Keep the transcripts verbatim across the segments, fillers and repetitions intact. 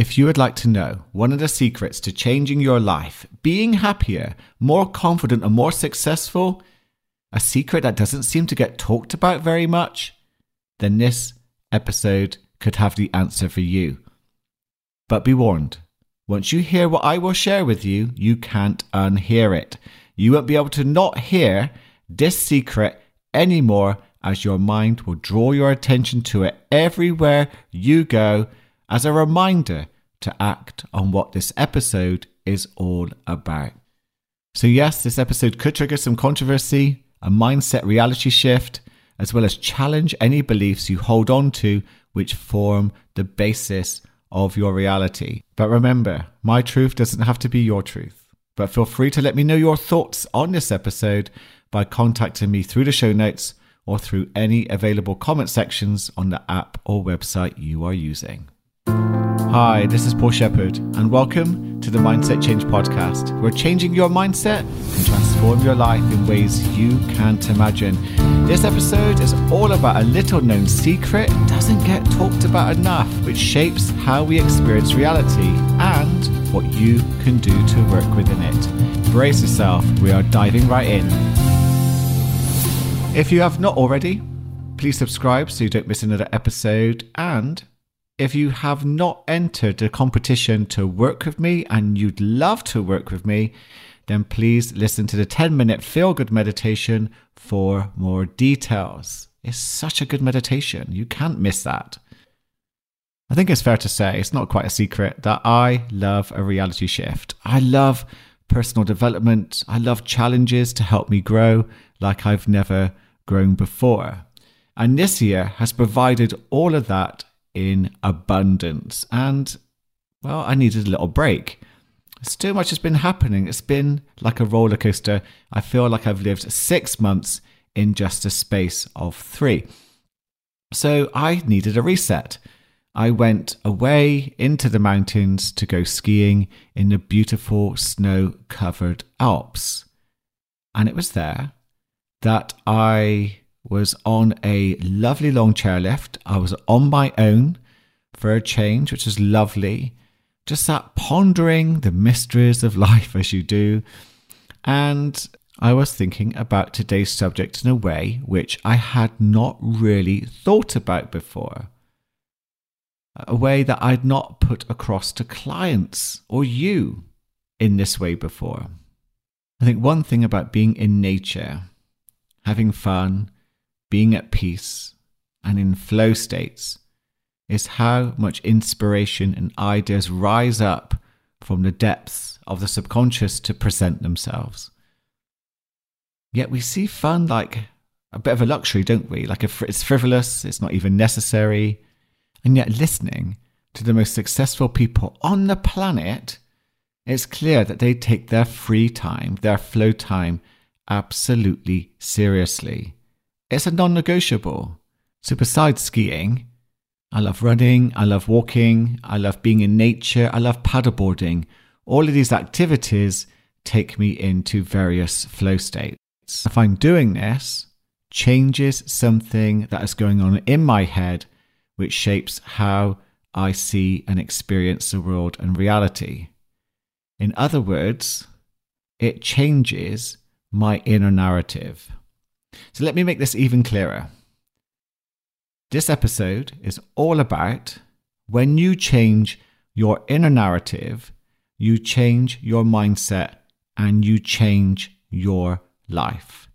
If you would like to know one of the secrets to changing your life, being happier, more confident and more successful, a secret that doesn't seem to get talked about very much, then this episode could have the answer for you. But be warned, once you hear what I will share with you, you can't unhear it. You won't be able to not hear this secret anymore, as your mind will draw your attention to it everywhere you go, as a reminder to act on what this episode is all about. So yes, this episode could trigger some controversy, a mindset reality shift, as well as challenge any beliefs you hold on to which form the basis of your reality. But remember, my truth doesn't have to be your truth. But feel free to let me know your thoughts on this episode by contacting me through the show notes or through any available comment sections on the app or website you are using. Hi, this is Paul Shepherd, and welcome to the Mindset Change Podcast, where changing your mindset can transform your life in ways you can't imagine. This episode is all about a little-known secret that doesn't get talked about enough, which shapes how we experience reality and what you can do to work within it. Brace yourself, we are diving right in. If you have not already, please subscribe so you don't miss another episode, and if you have not entered the competition to work with me and you'd love to work with me, then please listen to the ten minute feel-good meditation for more details. It's such a good meditation. You can't miss that. I think it's fair to say, it's not quite a secret, that I love a reality shift. I love personal development. I love challenges to help me grow like I've never grown before. And this year has provided all of that in abundance, and well, I needed a little break. It's too much has been happening. It's been like a roller coaster. I feel like I've lived six months in just a space of three. So I needed a reset. I went away into the mountains to go skiing in the beautiful snow-covered Alps, and it was there that I was on a lovely long chairlift. I was on my own for a change, which was lovely. Just sat pondering the mysteries of life, as you do. And I was thinking about today's subject in a way which I had not really thought about before. A way that I'd not put across to clients or you in this way before. I think one thing about being in nature, having fun, being at peace and in flow states is how much inspiration and ideas rise up from the depths of the subconscious to present themselves. Yet we see fun like a bit of a luxury, don't we? Like it's frivolous, it's not even necessary. And yet listening to the most successful people on the planet, it's clear that they take their free time, their flow time, absolutely seriously. It's a non-negotiable. So besides skiing, I love running, I love walking, I love being in nature, I love paddleboarding. All of these activities take me into various flow states. If I'm doing this, changes something that is going on in my head, which shapes how I see and experience the world and reality. In other words, it changes my inner narrative. So let me make this even clearer. This episode is all about when you change your inner narrative, you change your mindset, and you change your life.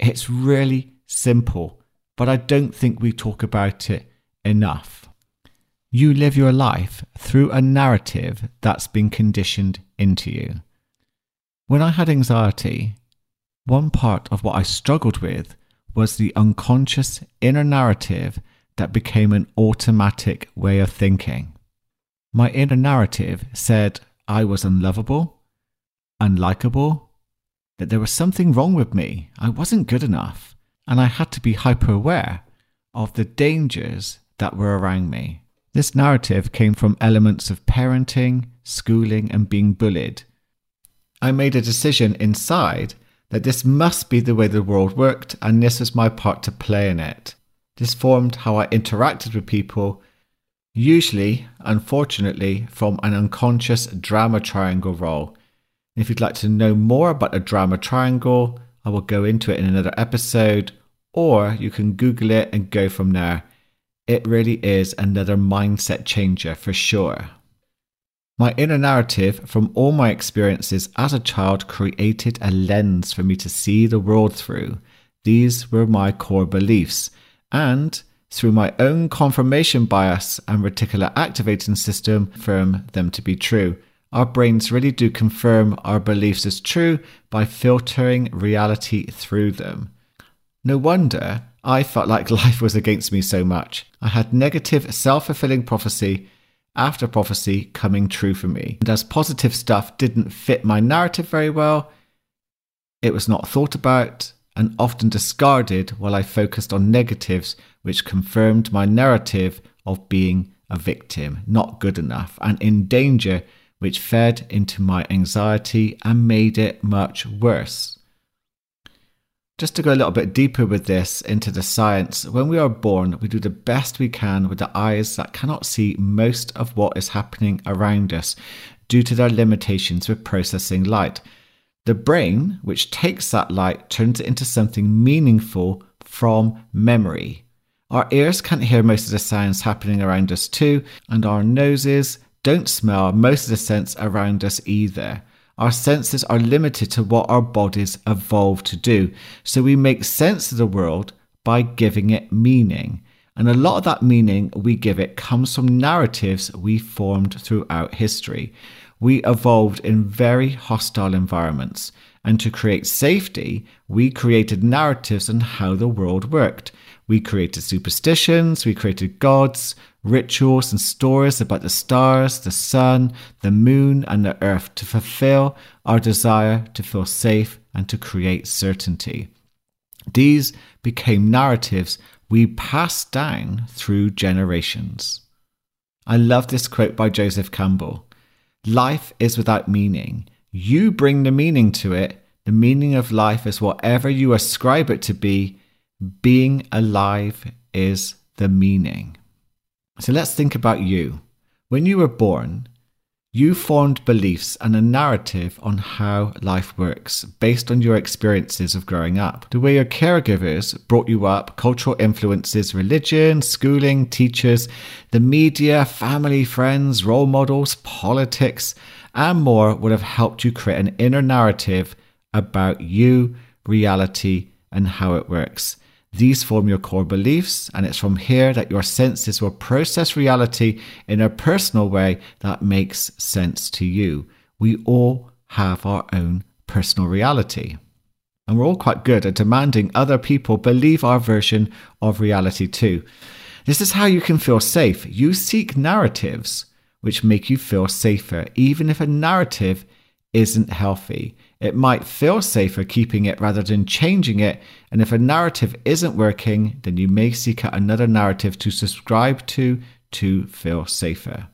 It's really simple, but I don't think we talk about it enough. You live your life through a narrative that's been conditioned into you. When I had anxiety, one part of what I struggled with was the unconscious inner narrative that became an automatic way of thinking. My inner narrative said I was unlovable, unlikable, that there was something wrong with me, I wasn't good enough, and I had to be hyper-aware of the dangers that were around me. This narrative came from elements of parenting, schooling, and being bullied. I made a decision inside that this must be the way the world worked, and this was my part to play in it. This formed how I interacted with people, usually, unfortunately, from an unconscious drama triangle role. If you'd like to know more about a drama triangle, I will go into it in another episode, or you can Google it and go from there. It really is another mindset changer for sure. My inner narrative from all my experiences as a child created a lens for me to see the world through. These were my core beliefs, and through my own confirmation bias and reticular activating system, affirm them to be true. Our brains really do confirm our beliefs as true by filtering reality through them. No wonder I felt like life was against me so much. I had negative self-fulfilling prophecy after prophecy coming true for me. And as positive stuff didn't fit my narrative very well, it was not thought about and often discarded while I focused on negatives, which confirmed my narrative of being a victim, not good enough, and in danger, which fed into my anxiety and made it much worse. Just to go a little bit deeper with this into the science, when we are born, we do the best we can with the eyes that cannot see most of what is happening around us due to their limitations with processing light. The brain, which takes that light, turns it into something meaningful from memory. Our ears can't hear most of the sounds happening around us too, and our noses don't smell most of the scents around us either. Our senses are limited to what our bodies evolved to do. So we make sense of the world by giving it meaning. And a lot of that meaning we give it comes from narratives we formed throughout history. We evolved in very hostile environments. And to create safety, we created narratives on how the world worked. We created superstitions, we created gods, rituals and stories about the stars, the sun, the moon and the earth to fulfill our desire to feel safe and to create certainty. These became narratives we passed down through generations. I love this quote by Joseph Campbell. Life is without meaning. You bring the meaning to it. The meaning of life is whatever you ascribe it to be. Being alive is the meaning. So let's think about you. When you were born, you formed beliefs and a narrative on how life works based on your experiences of growing up. The way your caregivers brought you up, cultural influences, religion, schooling, teachers, the media, family, friends, role models, politics, and more would have helped you create an inner narrative about you, reality, and how it works. These form your core beliefs, and it's from here that your senses will process reality in a personal way that makes sense to you. We all have our own personal reality. And we're all quite good at demanding other people believe our version of reality too. This is how you can feel safe. You seek narratives which make you feel safer, even if a narrative isn't healthy. It might feel safer keeping it rather than changing it. And if a narrative isn't working, then you may seek out another narrative to subscribe to to feel safer.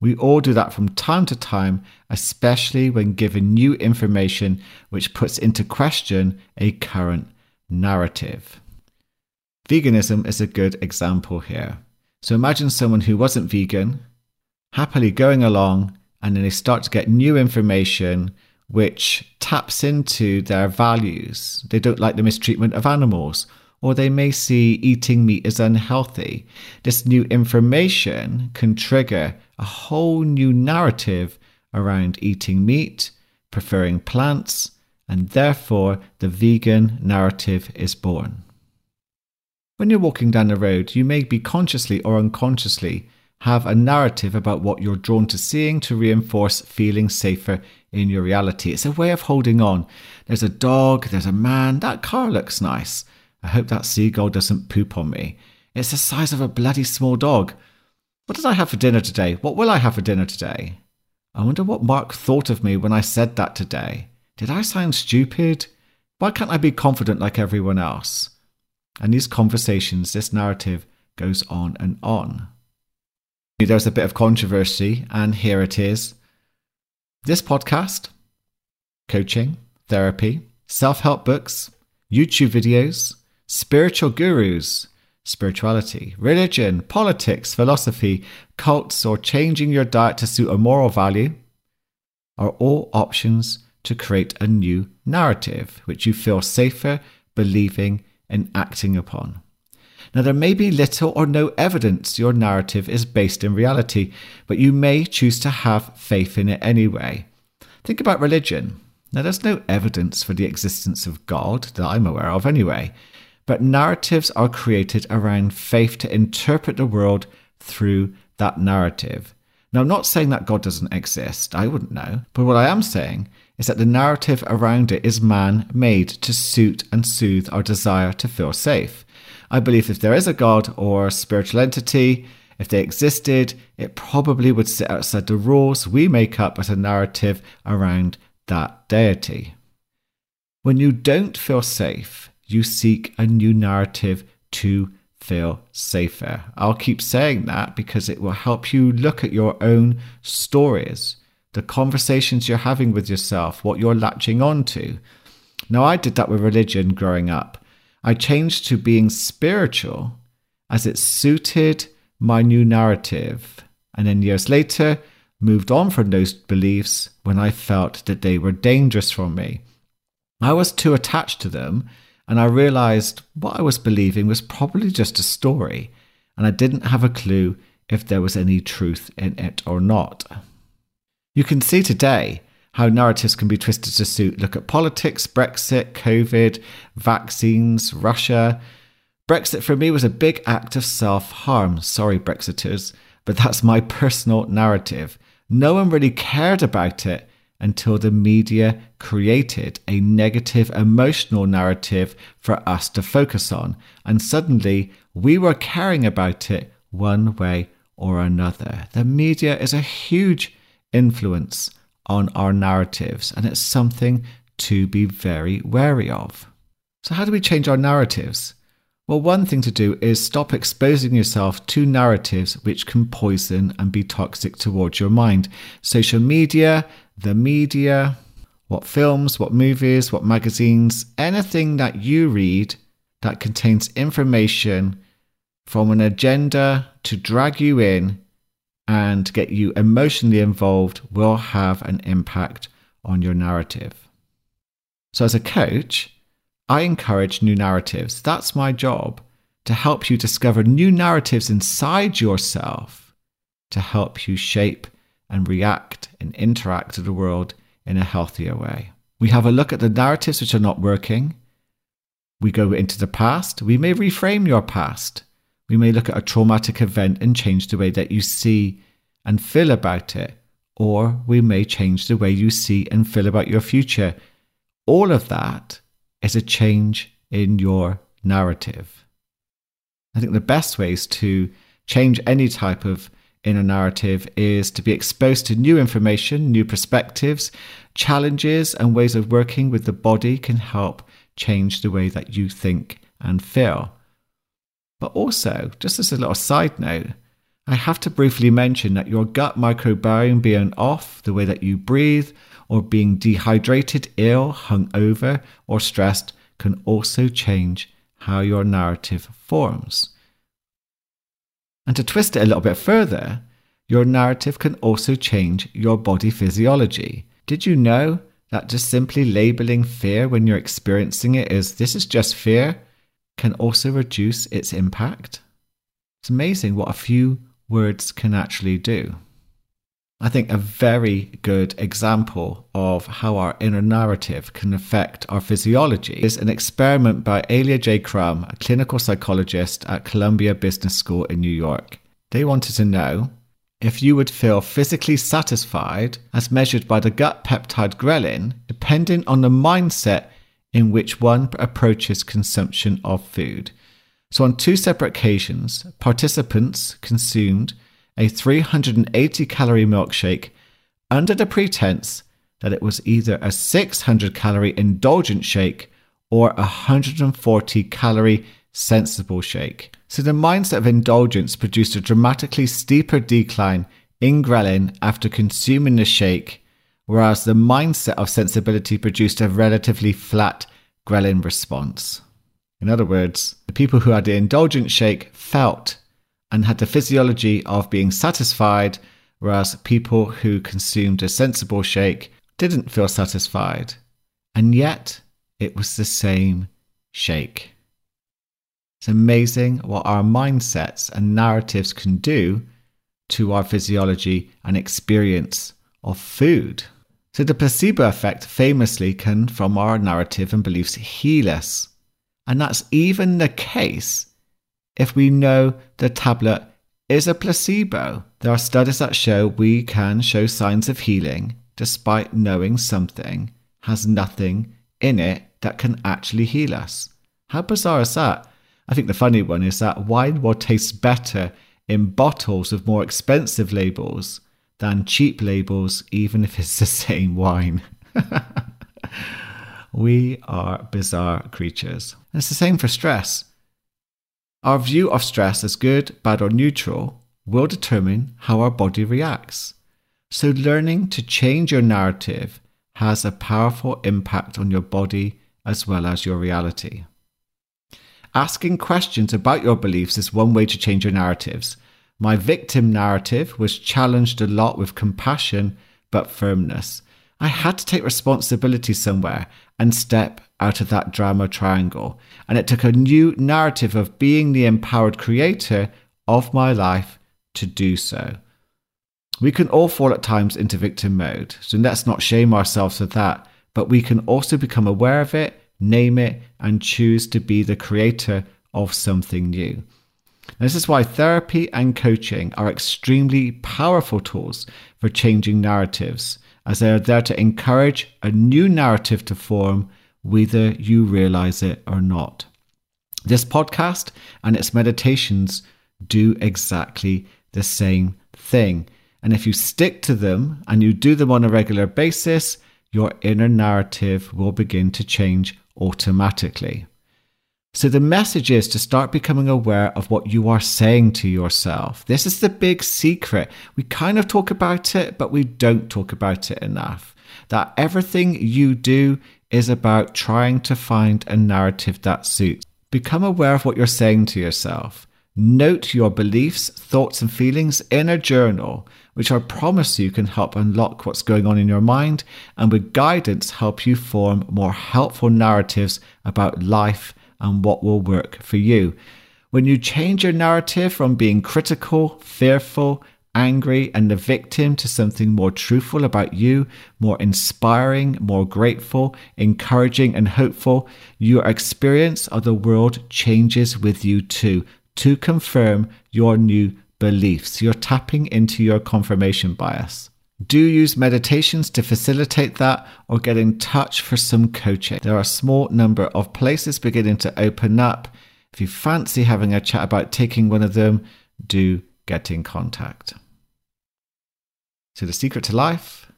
We all do that from time to time, especially when given new information which puts into question a current narrative. Veganism is a good example here. So imagine someone who wasn't vegan, happily going along, and then they start to get new information which taps into their values. They don't like the mistreatment of animals, or they may see eating meat as unhealthy. This new information can trigger a whole new narrative around eating meat, preferring plants, and therefore the vegan narrative is born. When you're walking down the road, you may be consciously or unconsciously have a narrative about what you're drawn to seeing to reinforce feeling safer in your reality. It's a way of holding on. There's a dog, there's a man, that car looks nice. I hope that seagull doesn't poop on me. It's the size of a bloody small dog. What did I have for dinner today? What will I have for dinner today? I wonder what Mark thought of me when I said that today. Did I sound stupid? Why can't I be confident like everyone else? And these conversations, this narrative goes on and on. There was a bit of controversy, and here it is. This podcast, coaching, therapy, self-help books, YouTube videos, spiritual gurus, spirituality, religion, politics, philosophy, cults, or changing your diet to suit a moral value are all options to create a new narrative, which you feel safer believing and acting upon. Now, there may be little or no evidence your narrative is based in reality, but you may choose to have faith in it anyway. Think about religion. Now, there's no evidence for the existence of God that I'm aware of anyway, but narratives are created around faith to interpret the world through that narrative. Now, I'm not saying that God doesn't exist. I wouldn't know. But what I am saying is that the narrative around it is man-made to suit and soothe our desire to feel safe. I believe if there is a God or a spiritual entity, if they existed, it probably would sit outside the rules we make up as a narrative around that deity. When you don't feel safe, you seek a new narrative to feel safer. I'll keep saying that because it will help you look at your own stories, the conversations you're having with yourself, what you're latching on to. Now, I did that with religion growing up. I changed to being spiritual as it suited my new narrative. And then years later, moved on from those beliefs when I felt that they were dangerous for me. I was too attached to them, and I realized what I was believing was probably just a story, and I didn't have a clue if there was any truth in it or not. You can see today how narratives can be twisted to suit. Look at politics, Brexit, COVID, vaccines, Russia. Brexit for me was a big act of self-harm. Sorry, Brexiters, but that's my personal narrative. No one really cared about it until the media created a negative emotional narrative for us to focus on. And suddenly we were caring about it one way or another. The media is a huge influence on our narratives, and it's something to be very wary of. So how do we change our narratives? Well, one thing to do is stop exposing yourself to narratives which can poison and be toxic towards your mind. Social media, the media, what films, what movies, what magazines, anything that you read that contains information from an agenda to drag you in and get you emotionally involved will have an impact on your narrative. So as a coach, I encourage new narratives. That's my job, to help you discover new narratives inside yourself to help you shape and react and interact with the world in a healthier way. We have a look at the narratives which are not working. We go into the past. We may reframe your past. We may look at a traumatic event and change the way that you see and feel about it, or we may change the way you see and feel about your future. All of that is a change in your narrative. I think the best ways to change any type of inner narrative is to be exposed to new information, new perspectives, challenges, and ways of working with the body can help change the way that you think and feel. But also, just as a little side note, I have to briefly mention that your gut microbiome being off, the way that you breathe, or being dehydrated, ill, hungover, or stressed can also change how your narrative forms. And to twist it a little bit further, your narrative can also change your body physiology. Did you know that just simply labeling fear when you're experiencing it as this is just fear can also reduce its impact? It's amazing what a few words can actually do. I think a very good example of how our inner narrative can affect our physiology is an experiment by Alia J. Crum, a clinical psychologist at Columbia Business School in New York. They wanted to know if you would feel physically satisfied as measured by the gut peptide ghrelin, depending on the mindset in which one approaches consumption of food. So on two separate occasions, participants consumed a three hundred eighty calorie milkshake under the pretense that it was either a six hundred calorie indulgent shake or a one hundred forty calorie sensible shake. So the mindset of indulgence produced a dramatically steeper decline in ghrelin after consuming the shake, whereas the mindset of sensibility produced a relatively flat ghrelin response. In other words, the people who had the indulgent shake felt and had the physiology of being satisfied, whereas people who consumed a sensible shake didn't feel satisfied. And yet, it was the same shake. It's amazing what our mindsets and narratives can do to our physiology and experience of food. So the placebo effect famously can, from our narrative and beliefs, heal us. And that's even the case if we know the tablet is a placebo. There are studies that show we can show signs of healing despite knowing something has nothing in it that can actually heal us. How bizarre is that? I think the funny one is that wine will taste better in bottles with more expensive labels than cheap labels, even if it's the same wine. We are bizarre creatures. And it's the same for stress. Our view of stress as good, bad, or neutral will determine how our body reacts. So learning to change your narrative has a powerful impact on your body as well as your reality. Asking questions about your beliefs is one way to change your narratives. My victim narrative was challenged a lot with compassion but firmness. I had to take responsibility somewhere and step out of that drama triangle. And it took a new narrative of being the empowered creator of my life to do so. We can all fall at times into victim mode, so let's not shame ourselves for that. But we can also become aware of it, name it, and choose to be the creator of something new. And this is why therapy and coaching are extremely powerful tools for changing narratives, as they are there to encourage a new narrative to form, whether you realize it or not. This podcast and its meditations do exactly the same thing. And if you stick to them and you do them on a regular basis, your inner narrative will begin to change automatically. So the message is to start becoming aware of what you are saying to yourself. This is the big secret. We kind of talk about it, but we don't talk about it enough. That everything you do is about trying to find a narrative that suits. Become aware of what you're saying to yourself. Note your beliefs, thoughts, and feelings in a journal, which I promise you can help unlock what's going on in your mind, and with guidance help you form more helpful narratives about life and what will work for you. When you change your narrative from being critical, fearful, angry, and the victim to something more truthful about you, more inspiring, more grateful, encouraging, and hopeful, your experience of the world changes with you too, to confirm your new beliefs. You're tapping into your confirmation bias. Do use meditations to facilitate that, or get in touch for some coaching. There are a small number of places beginning to open up. If you fancy having a chat about taking one of them, do get in contact. So the secret to life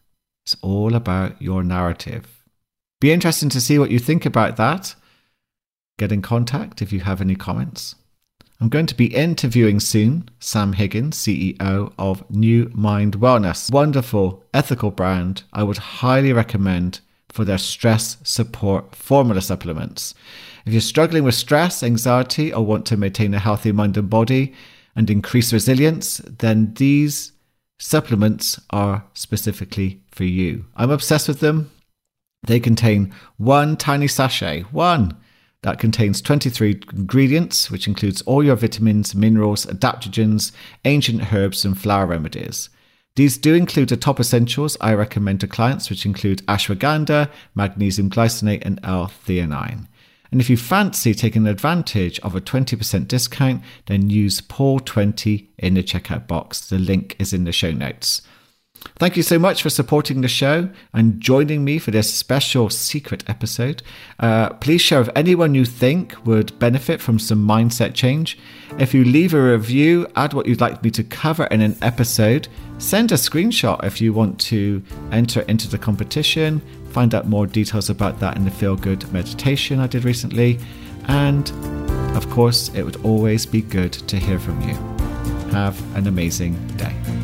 is all about your narrative. Be interesting to see what you think about that. Get in contact if you have any comments. I'm going to be interviewing soon Sam Higgins, C E O of New Mind Wellness. Wonderful ethical brand I would highly recommend for their stress support formula supplements. If you're struggling with stress, anxiety, or want to maintain a healthy mind and body and increase resilience, then these supplements are specifically for you. I'm obsessed with them. They contain one tiny sachet, one that contains twenty-three ingredients, which includes all your vitamins, minerals, adaptogens, ancient herbs, and flower remedies. These do include the top essentials I recommend to clients, which include ashwagandha, magnesium glycinate, and L-theanine. And if you fancy taking advantage of a twenty percent discount, then use Paul twenty in the checkout box. The link is in the show notes. Thank you so much for supporting the show and joining me for this special secret episode. Uh, please share with anyone you think would benefit from some mindset change. If you leave a review, add what you'd like me to cover in an episode, send a screenshot if you want to enter into the competition, find out more details about that in the Feel Good meditation I did recently. And of course, it would always be good to hear from you. Have an amazing day.